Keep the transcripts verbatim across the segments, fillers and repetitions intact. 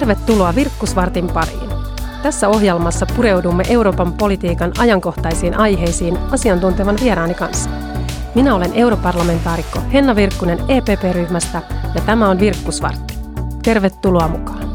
Tervetuloa Virkkusvartin pariin. Tässä ohjelmassa pureudumme Euroopan politiikan ajankohtaisiin aiheisiin asiantuntevan vieraani kanssa. Minä olen europarlamentaarikko Henna Virkkunen E P P-ryhmästä ja tämä on Virkkusvartti. Tervetuloa mukaan.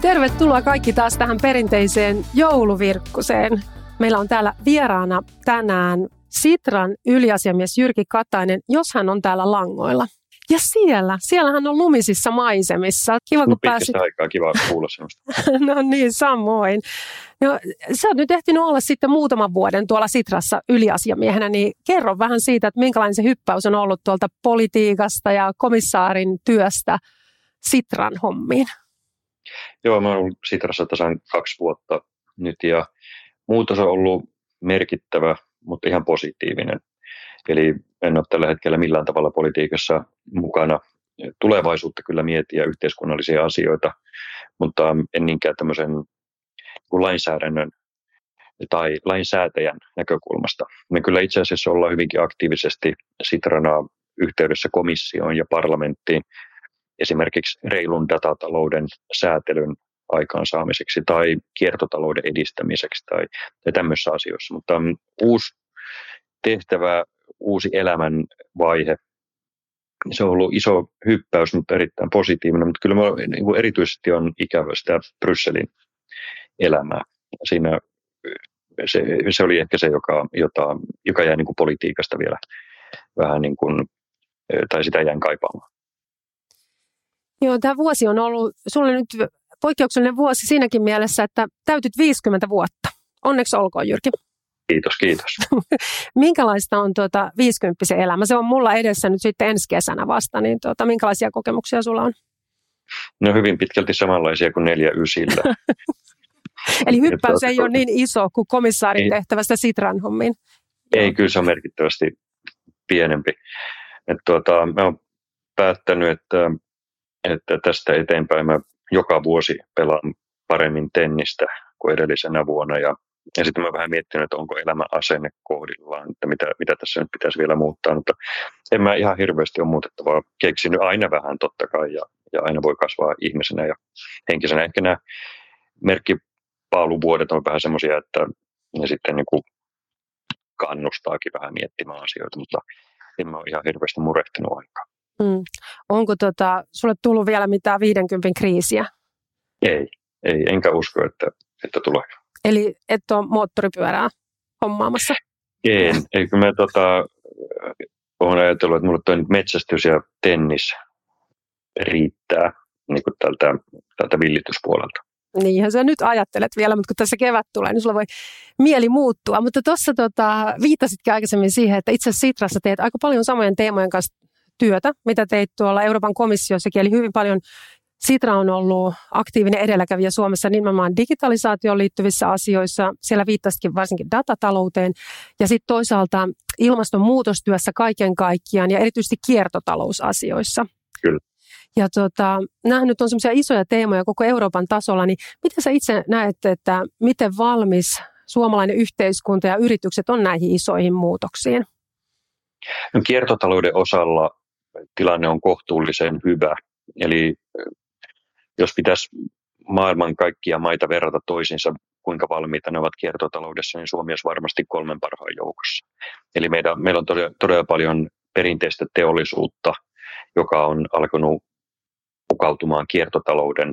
Tervetuloa kaikki taas tähän perinteiseen jouluvirkkuseen. Meillä on täällä vieraana tänään Sitran yliasiamies Jyrki Katainen, jos hän on täällä langoilla. Ja siellä, siellähän on lumisissa maisemissa. Kiva, kun no, pääsit... aikaa kiva kuulla semmoista. No niin, samoin. No, sä oot nyt ehtinyt olla sitten muutaman vuoden tuolla Sitrassa yliasiamiehenä, niin kerro vähän siitä, että minkälainen se hyppäys on ollut tuolta politiikasta ja komissaarin työstä Sitran hommiin. Joo, mä oon ollut Sitrassa tasan kaksi vuotta nyt ja muutos on ollut merkittävä, mutta ihan positiivinen. Eli en ole tällä hetkellä millään tavalla politiikassa mukana. Tulevaisuutta kyllä mietiä yhteiskunnallisia asioita, mutta en niinkään tämmöisen lainsäädännön tai lainsäätäjän näkökulmasta. Me kyllä itse asiassa ollaan hyvinkin aktiivisesti Sitrana yhteydessä komissioon ja parlamenttiin esimerkiksi reilun datatalouden säätelyn aikaansaamiseksi tai kiertotalouden edistämiseksi tai tämmöisissä asioissa, mutta uusi tehtävä, uusi elämänvaihe. Se on ollut iso hyppäys, mutta erittäin positiivinen, mutta kyllä minä erityisesti on ikävä sitä Brysselin elämää. Siinä se, se oli ehkä se, joka, jota, joka jäi niin kuin politiikasta vielä vähän niin kuin, tai sitä jäin kaipaamaan. Joo, tämä vuosi on ollut, sinulla nyt poikkeuksellinen vuosi siinäkin mielessä, että täytyt viisikymmentä vuotta. Onneksi olkoon, Jyrki. Kiitos, kiitos. Minkälaista on tuota viisikymppisen elämä? Se on mulla edessä nyt sitten ensi kesänä vasta, niin tuota, minkälaisia kokemuksia sulla on? No hyvin pitkälti samanlaisia kuin neljä ysillä. Eli hyppäys ei ole niin iso kuin komissaarin ei, tehtävästä Sitran hommiin. Ei, kyllä se on merkittävästi pienempi. Että tuota, mä oon päättänyt, että, että tästä eteenpäin mä joka vuosi pelaan paremmin tennistä kuin edellisenä vuonna ja Ja sitten mä vähän miettinyt, että onko elämän asenne kohdillaan, että mitä, mitä tässä nyt pitäisi vielä muuttaa, mutta en mä ihan hirveästi ole muutettavaa keksinyt aina vähän totta kai ja, ja aina voi kasvaa ihmisenä ja henkisenä. Ehkä nämä merkkipaaluvuodet on vähän semmoisia, että ne sitten niin kuin kannustaakin vähän miettimään asioita, mutta en mä ole ihan hirveästi murehtinut aikaa. Mm. Onko tota, sulle tullut vielä mitään viidenkymmenen kriisiä? Ei, ei enkä usko, että, että tulee. Eli et ole moottoripyörää hommaamassa? Ei, eikö mä tota, olen ajatellut, että mulle toi metsästys ja tennis riittää niin kuin tältä, tältä villityspuolelta. Niinhän sä nyt ajattelet vielä, mutta kun tässä kevät tulee, niin sulla voi mieli muuttua. Mutta tuossa tota, viittasitkin aikaisemmin siihen, että itse asiassa Sitrassa teet aika paljon samojen teemojen kanssa työtä, mitä teit tuolla Euroopan komissiossakin, eli hyvin paljon... Sitra on ollut aktiivinen edelläkävijä Suomessa nimenomaan digitalisaatioon liittyvissä asioissa. Siellä viittasitkin varsinkin datatalouteen ja sitten toisaalta ilmastonmuutostyössä kaiken kaikkiaan ja erityisesti kiertotalousasioissa. Kyllä. Ja tota, nämä nyt on semmoisia isoja teemoja koko Euroopan tasolla, niin miten sä itse näet, että miten valmis suomalainen yhteiskunta ja yritykset on näihin isoihin muutoksiin? No, kiertotalouden osalla tilanne on kohtuullisen hyvä, eli jos pitäisi maailman kaikkia maita verrata toisiinsa, kuinka valmiita ne ovat kiertotaloudessa, niin Suomi olisi varmasti kolmen parhaan joukossa. Eli meidän, meillä on todella, todella paljon perinteistä teollisuutta, joka on alkanut mukautumaan kiertotalouden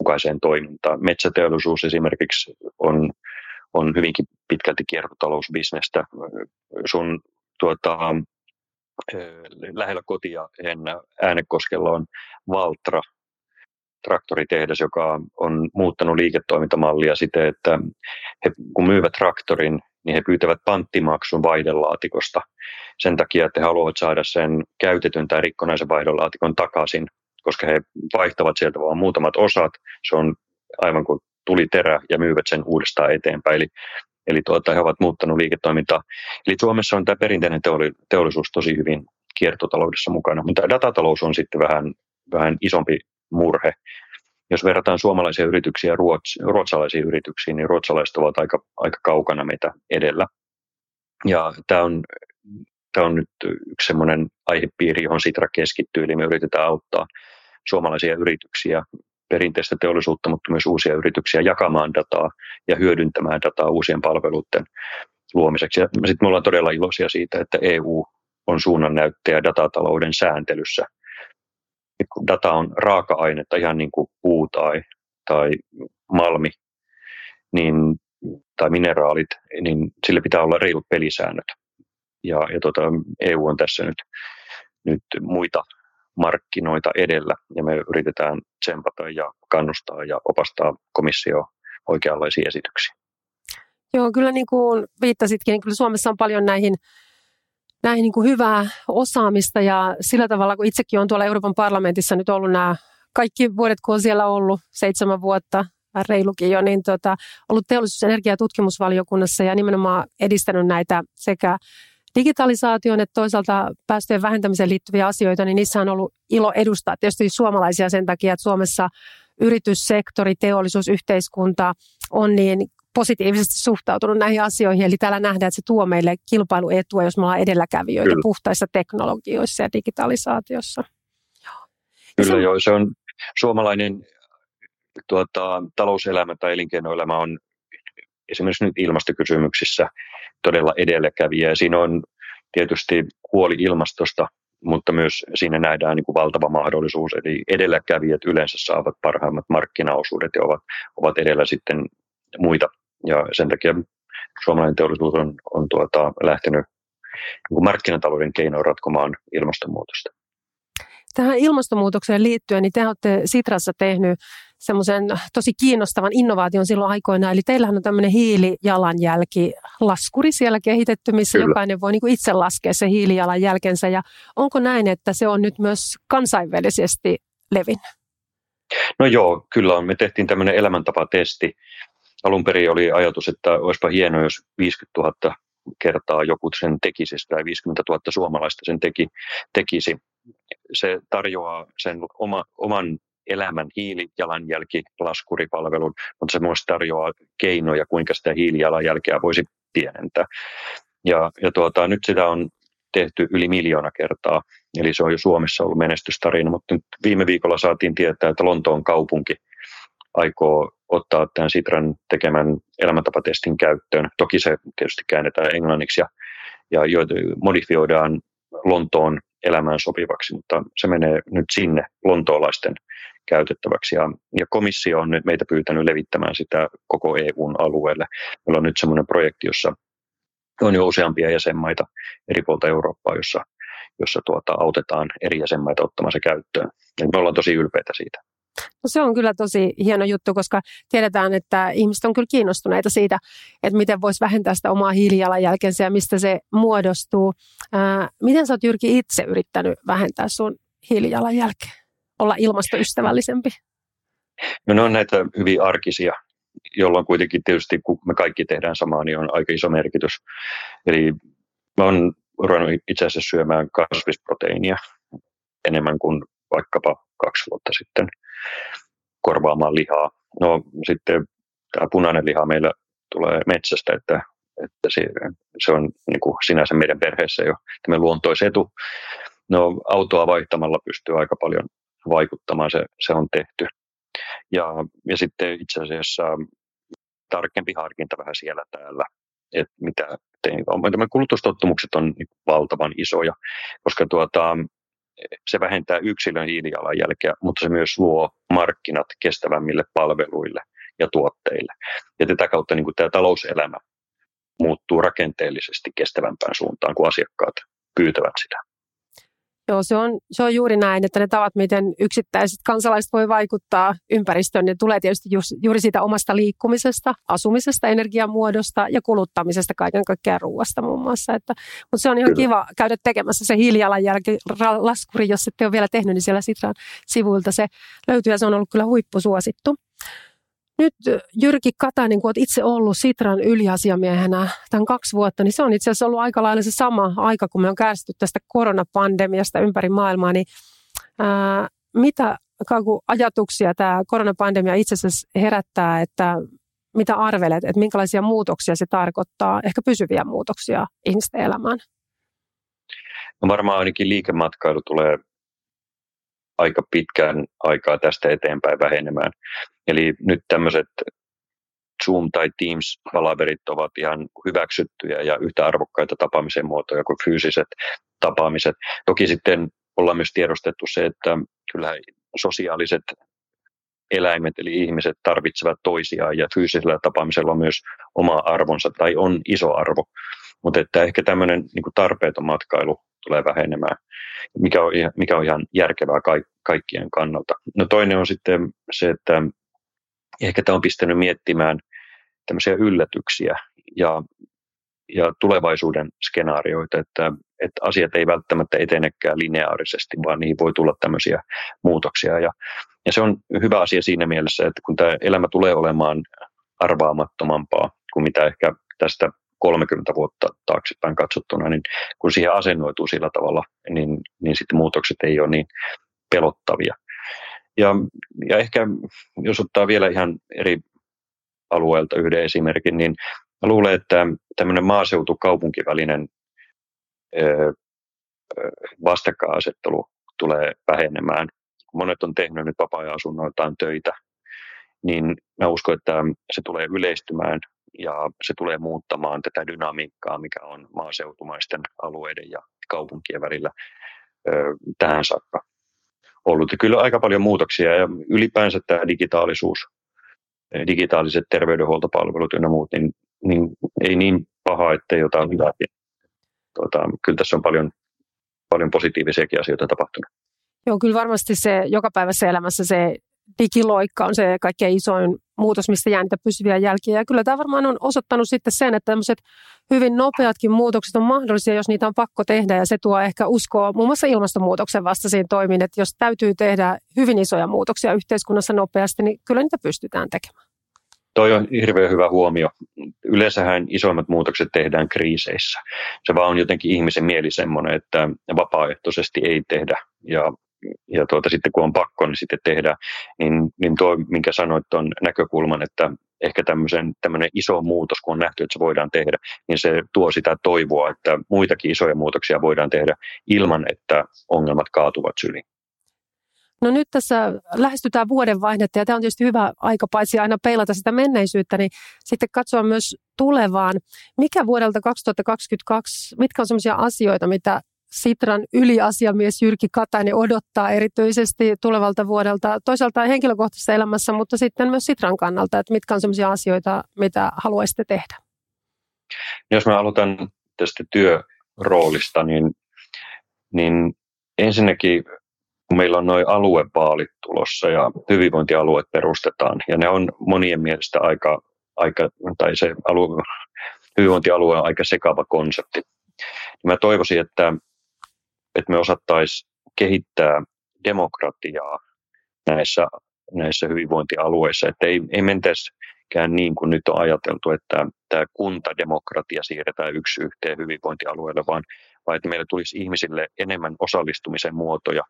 mukaiseen toimintaan. Metsäteollisuus esimerkiksi on, on hyvinkin pitkälti kiertotalousbisnestä. Sun tuota... Lähellä kotia Henna Äänekoskella on Valtra traktoritehdas, joka on muuttanut liiketoimintamallia siten, että he, kun myyvät traktorin, niin he pyytävät panttimaksun vaihdelaatikosta sen takia, että he haluavat saada sen käytetyn tai rikkonaisen vaihdelaatikon takaisin, koska he vaihtavat sieltä vain muutamat osat. Se on aivan kuin tuliterä ja myyvät sen uudestaan eteenpäin. Eli Eli tuota, he ovat muuttaneet liiketoimintaa. Eli Suomessa on tämä perinteinen teollisuus tosi hyvin kiertotaloudessa mukana, mutta datatalous on sitten vähän, vähän isompi murhe. Jos verrataan suomalaisia yrityksiä ruots, ruotsalaisiin yrityksiin, niin ruotsalaiset ovat aika, aika kaukana meitä edellä. Ja tämä on, tämä on nyt yksi sellainen aihepiiri, johon Sitra keskittyy, eli me yritetään auttaa suomalaisia yrityksiä perinteistä teollisuutta, mutta myös uusia yrityksiä jakamaan dataa ja hyödyntämään dataa uusien palveluiden luomiseksi. Ja sitten me ollaan todella iloisia siitä, että E U on suunnannäyttäjä datatalouden sääntelyssä. Data on raaka-ainetta, ihan niin kuin puu tai, tai malmi niin, tai mineraalit, niin sille pitää olla reilut pelisäännöt. Ja, ja tuota, E U on tässä nyt, nyt muita markkinoita edellä, ja me yritetään tsempata ja kannustaa ja opastaa komissio oikeanlaisiin esityksiin. Joo, kyllä niin kuin viittasitkin, niin kyllä Suomessa on paljon näihin, näihin niin kuin hyvää osaamista, ja sillä tavalla, kun itsekin olen tuolla Euroopan parlamentissa nyt ollut nämä kaikki vuodet, kun on siellä ollut, seitsemän vuotta, reilukin jo, niin tota, ollut teollisuus-, energia- ja tutkimusvaliokunnassa, ja nimenomaan edistänyt näitä sekä digitalisaation, että toisaalta päästöjen vähentämiseen liittyviä asioita, niin niissä on ollut ilo edustaa tietysti suomalaisia sen takia, että Suomessa yrityssektori, teollisuus, yhteiskunta on niin positiivisesti suhtautunut näihin asioihin. Eli täällä nähdään, että se tuo meille kilpailuetua, jos me ollaan edelläkävijöitä Kyllä. puhtaissa teknologioissa ja digitalisaatiossa. Joo. Kyllä se... joo, se on suomalainen tuota, talouselämä tai elinkeinoelämä on esimerkiksi nyt ilmastokysymyksissä todella edelläkävijä. Siinä on tietysti huoli ilmastosta, mutta myös siinä nähdään niin kuin valtava mahdollisuus. Eli edelläkävijät yleensä saavat parhaimmat markkinaosuudet ja ovat, ovat edellä sitten muita. Ja sen takia suomalainen teollisuus on, on tuota, lähtenyt niin kuin markkinatalouden keinoin ratkomaan ilmastonmuutosta. Tähän ilmastonmuutokseen liittyen, niin te olette Sitrassa tehnyt semmoisen tosi kiinnostavan innovaation silloin aikoinaan. Eli teillähän on tämmöinen hiilijalanjälkilaskuri siellä kehitetty, missä Kyllä. jokainen voi niin kuin itse laskea se hiilijalanjälkensä. Ja onko näin, että se on nyt myös kansainvälisesti levinnyt? No joo, kyllä on. Me tehtiin tämmöinen elämäntapatesti. Alun perin oli ajatus, että olisipa hienoa, jos viisikymmentätuhatta kertaa joku sen tekisi, tai viisikymmentätuhatta suomalaista sen teki, tekisi. Se tarjoaa sen oma, oman elämän hiilijalanjälkilaskuripalvelun, mutta se myös tarjoaa keinoja, kuinka sitä hiilijalanjälkeä voisi pienentää. Ja, ja tuota, nyt sitä on tehty yli miljoona kertaa, eli se on jo Suomessa ollut menestystarina, mutta nyt viime viikolla saatiin tietää, että Lontoon kaupunki aikoo ottaa tämän Sitran tekemän elämäntapatestin käyttöön. Toki se tietysti käännetään englanniksi ja, ja modifioidaan Lontoon elämään sopivaksi, mutta se menee nyt sinne lontoolaisten käytettäväksi. Ja, ja komissio on nyt meitä pyytänyt levittämään sitä koko E U:n alueelle. Meillä on nyt semmoinen projekti, jossa on jo useampia jäsenmaita eri puolta Eurooppaa, jossa, jossa tuota, autetaan eri jäsenmaita ottamaan se käyttöön. Ja me ollaan tosi ylpeitä siitä. No se on kyllä tosi hieno juttu, koska tiedetään, että ihmiset on kyllä kiinnostuneita siitä, että miten voisi vähentää sitä omaa hiilijalanjälkeensä ja mistä se muodostuu. Ää, miten sä oot, Jyrki, itse yrittänyt vähentää sun hiilijalanjälkeä, olla ilmastoystävällisempi? No ne on näitä hyvin arkisia, jolloin kuitenkin tietysti, kun me kaikki tehdään samaa, niin on aika iso merkitys. Eli mä oon ruvennut itse asiassa syömään kasvisproteiinia enemmän kuin vaikkapa kaksi vuotta sitten korvaamaan lihaa. No sitten tämä punainen liha meillä tulee metsästä, että, että se, se on niin kuin sinänsä meidän perheessä jo tämä luontoisetu. No autoa vaihtamalla pystyy aika paljon vaikuttamaan, se, se on tehty. Ja, ja sitten itse asiassa tarkempi harkinta vähän siellä täällä, että mitä tein. Nämä kulutustottumukset on niin valtavan isoja, koska tuota... se vähentää yksilön hiilijalanjälkeä, mutta se myös luo markkinat kestävämmille palveluille ja tuotteille. Ja tätä kautta niin kuin tämä talouselämä muuttuu rakenteellisesti kestävämpään suuntaan, kun asiakkaat pyytävät sitä. Joo, se on, se on juuri näin, että ne tavat, miten yksittäiset kansalaiset voi vaikuttaa ympäristöön, ne tulee tietysti juuri siitä omasta liikkumisesta, asumisesta, energiamuodosta ja kuluttamisesta, kaiken kaikkiaan ruuasta muun muassa. Että, mutta se on ihan Kyllä. kiva käydä tekemässä se hiilijalanjälkilaskuri, jos ette ole vielä tehnyt, niin siellä Sitran sivuilta se löytyy ja se on ollut kyllä huippusuosittu. Nyt Jyrki Katainen, kun olet itse ollut Sitran yliasiamiehenä tämän kaksi vuotta, niin se on itse asiassa ollut aika lailla se sama aika, kun me on kärsitty tästä koronapandemiasta ympäri maailmaa. Niin, ää, mitä ajatuksia tämä koronapandemia itse asiassa herättää, että mitä arvelet, että minkälaisia muutoksia se tarkoittaa, ehkä pysyviä muutoksia ihmisten elämään? No varmaan ainakin liikematkailu tulee aika pitkään aikaa tästä eteenpäin vähenemään. Eli nyt tämmöiset Zoom- tai Teams-palaverit ovat ihan hyväksyttyjä ja yhtä arvokkaita tapaamisen muotoja kuin fyysiset tapaamiset. Toki sitten ollaan myös tiedostettu se, että kyllähän sosiaaliset eläimet eli ihmiset tarvitsevat toisiaan ja fyysisellä tapaamisella on myös oma arvonsa tai on iso arvo. Mutta että ehkä tämmöinen niin kuin tarpeeton matkailu tulee vähenemään, mikä on, mikä on ihan järkevää kaikkien kannalta. No toinen on sitten se, että ehkä tämä on pistänyt miettimään tämmöisiä yllätyksiä ja, ja tulevaisuuden skenaarioita, että, että asiat ei välttämättä etenekään lineaarisesti, vaan niihin voi tulla tämmöisiä muutoksia. Ja, ja se on hyvä asia siinä mielessä, että kun tämä elämä tulee olemaan arvaamattomampaa kuin mitä ehkä tästä kolmekymmentä vuotta taaksepäin katsottuna, niin kun siihen asennoituu sillä tavalla, niin, niin sitten muutokset ei ole niin pelottavia. Ja, ja ehkä jos ottaa vielä ihan eri alueelta yhden esimerkin, niin mä luulen, että tämmöinen maaseutu-kaupunkivälinen ö, vastakkainasettelu tulee vähenemään. Monet on tehnyt nyt vapaa-ajan asunnoiltaan töitä, niin mä uskon, että se tulee yleistymään ja se tulee muuttamaan tätä dynamiikkaa, mikä on maaseutumaisten alueiden ja kaupunkien välillä ö, tähän saakka ollut. Ja kyllä aika paljon muutoksia ja ylipäänsä tämä digitaalisuus, digitaaliset terveydenhuoltopalvelut ynnä muut, niin, niin ei niin paha, että jotain hyvää. Tuota, kyllä tässä on paljon, paljon positiivisiakin asioita tapahtunut. Joo, kyllä varmasti se jokapäiväisessä elämässä se digiloikka on se kaikkein isoin muutos, mistä jää niitä pysyviä jälkiä. Ja kyllä tämä varmaan on osoittanut sitten sen, että tämmöiset hyvin nopeatkin muutokset on mahdollisia, jos niitä on pakko tehdä. Ja se tuo ehkä uskoa muun muassa ilmastonmuutoksen vastaisiin toimiin, että jos täytyy tehdä hyvin isoja muutoksia yhteiskunnassa nopeasti, niin kyllä niitä pystytään tekemään. Toi on hirveän hyvä huomio. Yleensähän isoimmat muutokset tehdään kriiseissä. Se vaan on jotenkin ihmisen mieli semmoinen, että vapaaehtoisesti ei tehdä ja ja tuota, sitten kun on pakko, niin sitten tehdään, niin, niin tuo, minkä sanoit, on näkökulman, että ehkä tämmöinen iso muutos, kun on nähty, että se voidaan tehdä, niin se tuo sitä toivoa, että muitakin isoja muutoksia voidaan tehdä ilman, että ongelmat kaatuvat syliin. No nyt tässä lähestytään vuodenvaihdetta ja tämä on tietysti hyvä aika paitsi aina peilata sitä menneisyyttä, niin sitten katsoa myös tulevaan. Mikä vuodelta kaksituhattakaksikymmentäkaksi, mitkä on sellaisia asioita, mitä Sitran yliasiamies Jyrki Katainen odottaa erityisesti tulevalta vuodelta, toisaalta henkilökohtaisessa elämässä, mutta sitten myös Sitran kannalta, että mitkä on sellaisia asioita, mitä haluaisitte tehdä? Jos mä aloitan tästä työroolista, niin, niin ensinnäkin kun meillä on nuo aluevaalit tulossa ja hyvinvointialueet perustetaan, ja ne on monien mielestä aika, aika tai se alue, hyvinvointialue on aika sekava konsepti. Mä toivoisin, että että me osattaisiin kehittää demokratiaa näissä, näissä hyvinvointialueissa. Että ei, ei mentäisikään niin kuin nyt on ajateltu, että tämä kuntademokratia siirretään yksi yhteen hyvinvointialueelle, vaan, vaan että meillä tulisi ihmisille enemmän osallistumisen muotoja,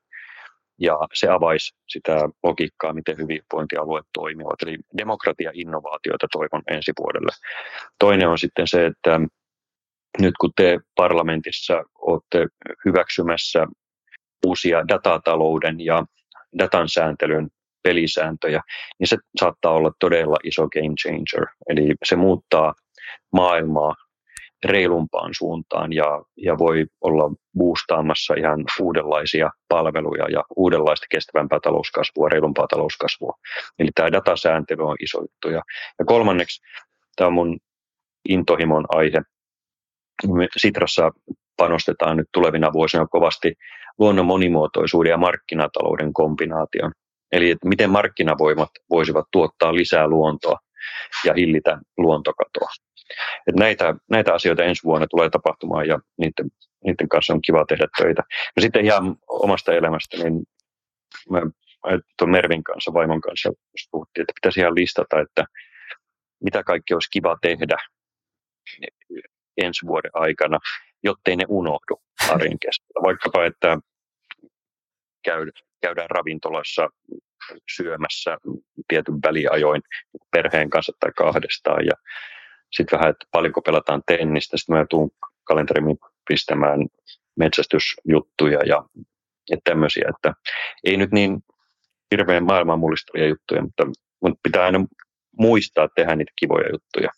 ja se avaisi sitä logiikkaa, miten hyvinvointialueet toimivat. Eli demokratia-innovaatioita toivon ensi vuodelle. Toinen on sitten se, että nyt kun te parlamentissa olette hyväksymässä uusia datatalouden ja datan sääntelyn pelisääntöjä, niin se saattaa olla todella iso game changer. Eli se muuttaa maailmaa reilumpaan suuntaan ja, ja voi olla boostaamassa ihan uudenlaisia palveluja ja uudenlaista kestävämpää talouskasvua, reilumpaa talouskasvua. Eli tämä datasääntely on iso juttu. Ja kolmanneksi, tämä on mun intohimon aihe. Me Sitrassa panostetaan nyt tulevina vuosina kovasti luonnon monimuotoisuuden ja markkinatalouden kombinaation. Eli että miten markkinavoimat voisivat tuottaa lisää luontoa ja hillitä luontokatoa. Että näitä, näitä asioita ensi vuonna tulee tapahtumaan ja niiden, niiden kanssa on kiva tehdä töitä. Ja sitten ihan omasta elämästä, niin mä tuon Mervin kanssa, vaimon kanssa puhuttiin, että pitäisi ihan listata, että mitä kaikki olisi kiva tehdä ensi vuoden aikana, jottei ne unohdu arjen keskellä. Vaikkapa, että käydään ravintolassa syömässä tietyn väliajoin perheen kanssa tai kahdestaan. Ja sitten vähän, että paljonko pelataan tennistä. Sitten mä tuun kalenteriin pistämään metsästysjuttuja ja että tämmöisiä, että ei nyt niin hirveän maailmaa mullistavia juttuja, mutta pitää aina muistaa tehdä niitä kivoja juttuja.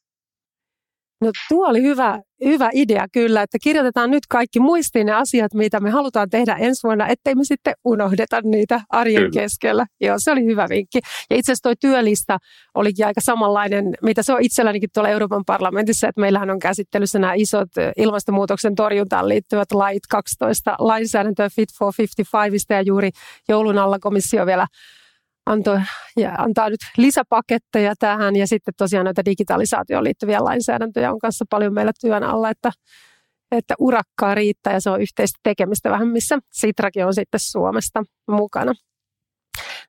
No tuo oli hyvä, hyvä idea kyllä, että kirjoitetaan nyt kaikki muistiin ne asiat, mitä me halutaan tehdä ensi vuonna, ettei me sitten unohdeta niitä arjen kyllä. keskellä. Joo, se oli hyvä vinkki. Ja itse asiassa toi työlista olikin aika samanlainen, mitä se on itsellänikin tuolla Euroopan parlamentissa, että meillähän on käsittelyssä nämä isot ilmastonmuutoksen torjuntaan liittyvät lait, kaksitoista lainsäädäntöä Fit for viisikymmentäviisi, ja juuri joulun alla komissio vielä Antoi, ja antaa nyt lisäpaketteja tähän, ja sitten tosiaan näitä digitalisaatioon liittyviä lainsäädäntöjä on kanssa paljon meillä työn alla, että, että urakkaa riittää ja se on yhteistä tekemistä vähän, missä Sitrakin on sitten Suomesta mukana.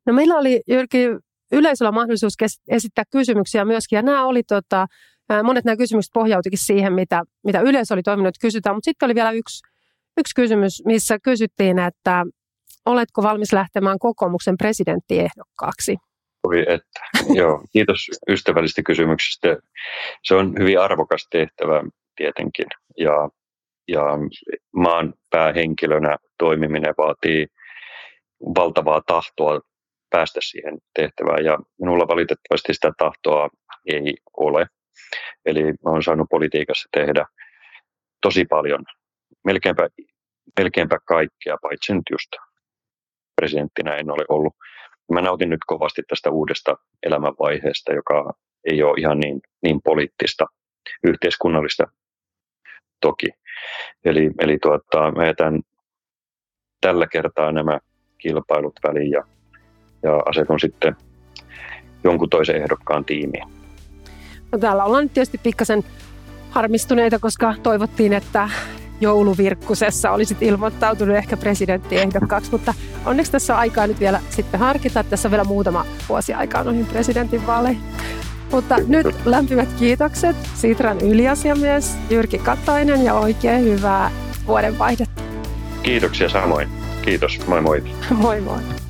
No meillä oli, Jyrki, yleisöllä mahdollisuus esittää kysymyksiä myöskin, ja nämä oli tota, monet nämä kysymykset pohjautikin siihen, mitä, mitä yleisö oli toiminut, kysytään, mutta sitten oli vielä yksi, yksi kysymys, missä kysyttiin, että oletko valmis lähtemään kokoomuksen presidenttiehdokkaaksi? Että, joo, kiitos ystävällisistä kysymyksistä. Se on hyvin arvokas tehtävä tietenkin. Ja, ja maan päähenkilönä toimiminen vaatii valtavaa tahtoa päästä siihen tehtävään. Ja minulla valitettavasti sitä tahtoa ei ole. Eli olen saanut politiikassa tehdä tosi paljon. Melkeinpä, melkeinpä kaikkea, paitsi nyt just presidenttinä en ole ollut. Mä nautin nyt kovasti tästä uudesta elämänvaiheesta, joka ei ole ihan niin, niin poliittista, yhteiskunnallista toki. Eli, eli tuota, mä jätän tällä kertaa nämä kilpailut väliin ja, ja asetun sitten jonkun toisen ehdokkaan tiimiin. No täällä ollaan nyt tietysti pikkasen harmistuneita, koska toivottiin, että jouluvirkkusessa olisit ilmoittautunut ehkä presidenttiehdokkaaksi, mutta onneksi tässä on aikaa nyt vielä sitten harkita. Tässä on vielä muutama vuosi aikaa noihin presidentinvaaleihin. Mutta nyt lämpimät kiitokset Sitran yliasiamies Jyrki Katainen ja oikein hyvää vuodenvaihdetta. Kiitoksia samoin. Kiitos. Moi moi. Moi moi.